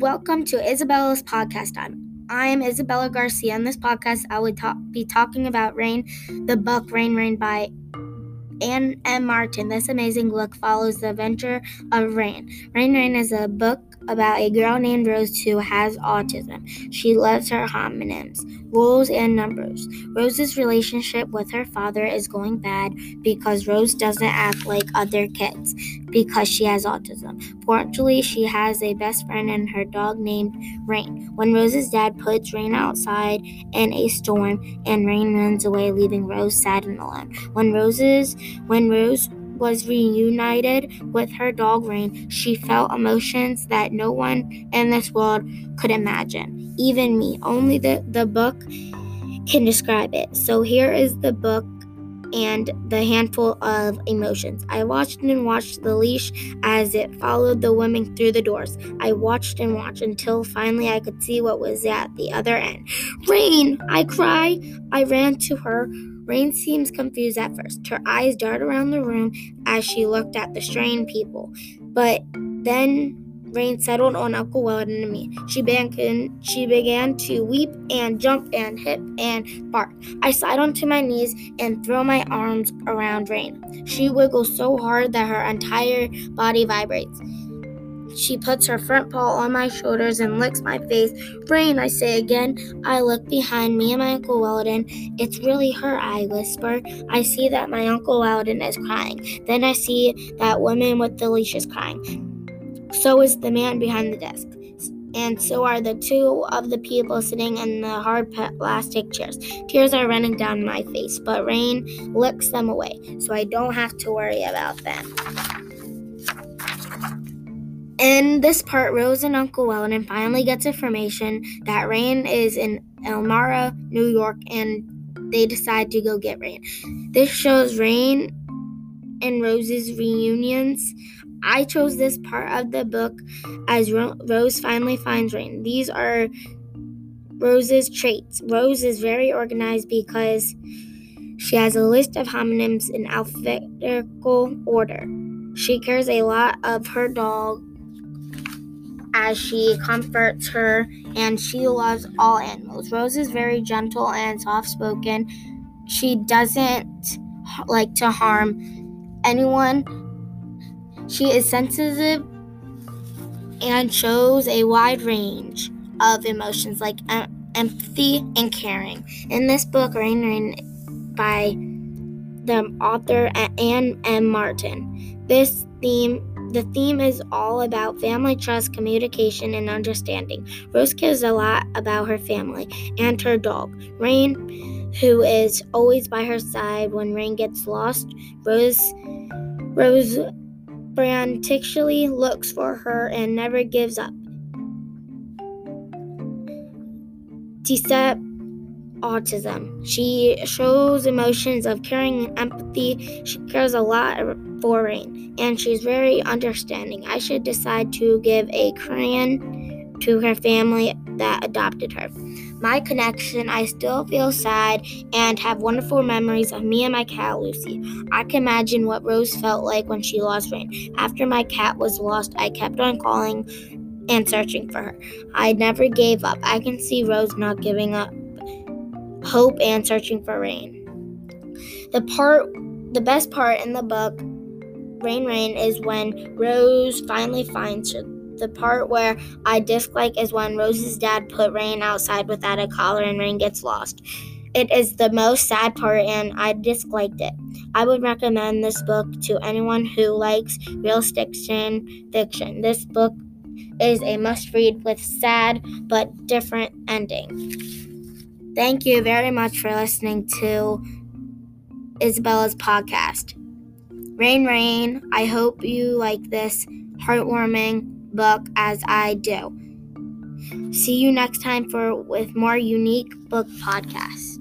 Welcome to Isabella's podcast time. I am Isabella Garcia. On this podcast, I will be talking about Rain, the book Rain, Rain by Anne M. Martin. This amazing book follows the adventure of Rain. Rain, Rain is a book about a girl named Rose who has autism. She loves her homonyms, rules, and numbers. Rose's relationship with her father is going bad because Rose doesn't act like other kids because she has autism. Fortunately, she has a best friend and her dog named Rain. When Rose's dad puts Rain outside in a storm and Rain runs away, leaving Rose sad and alone. When Rose was reunited with her dog Rain, she felt emotions that no one in this world could imagine. Even me. Only the book can describe it. So here is the book and the handful of emotions. I watched and watched the leash as it followed the women through the doors. I watched and watched until finally I could see what was at the other end. Rain! I cried. I ran to her. Rain seems confused at first. Her eyes dart around the room as she looked at the strange people. But then Rain settled on Uncle Weldon and me. She began to weep and jump and hip and bark. I slid onto my knees and threw my arms around Rain. She wiggles so hard that her entire body vibrates. She puts her front paw on my shoulders and licks my face. Rain, I say again. I look behind me and my Uncle Weldon. It's really her, I whisper. I see that my Uncle Weldon is crying. Then I see that woman with the leash is crying. So is the man behind the desk. And so are the two of the people sitting in the hard plastic chairs. Tears are running down my face, but Rain licks them away, so I don't have to worry about them. In this part, Rose and Uncle Weldon finally gets information that Rain is in Elmara, New York, and they decide to go get Rain. This shows Rain and Rose's reunions. I chose this part of the book as Rose finally finds Rain. These are Rose's traits. Rose is very organized because she has a list of homonyms in alphabetical order. She cares a lot of her dog as she comforts her, and she loves all animals. Rose is very gentle and soft-spoken. She doesn't like to harm anyone. She is sensitive and shows a wide range of emotions like empathy and caring. In this book, Rain, Rain by the author Anne M. Martin, the theme is all about family, trust, communication, and understanding. Rose cares a lot about her family and her dog, Rain, who is always by her side when Rain gets lost. Rose Brandon Tixley looks for her and never gives up. Despite autism, she shows emotions of caring and empathy. She cares a lot for Rain, and she's very understanding. I should decide to give a crayon to her family that adopted her. My connection, I still feel sad and have wonderful memories of me and my cat, Lucy. I can imagine what Rose felt like when she lost Rain. After my cat was lost, I kept on calling and searching for her. I never gave up. I can see Rose not giving up hope and searching for Rain. The best part in the book, Rain, Rain, is when Rose finally finds her. The part where I dislike is when Rose's dad put Rain outside without a collar and Rain gets lost. It is the most sad part and I disliked it. I would recommend this book to anyone who likes realistic fiction. This book is a must-read with sad but different ending. Thank you very much for listening to Isabella's podcast. Rain, Rain, I hope you like this heartwarming book as I do. See you next time with more unique book podcasts.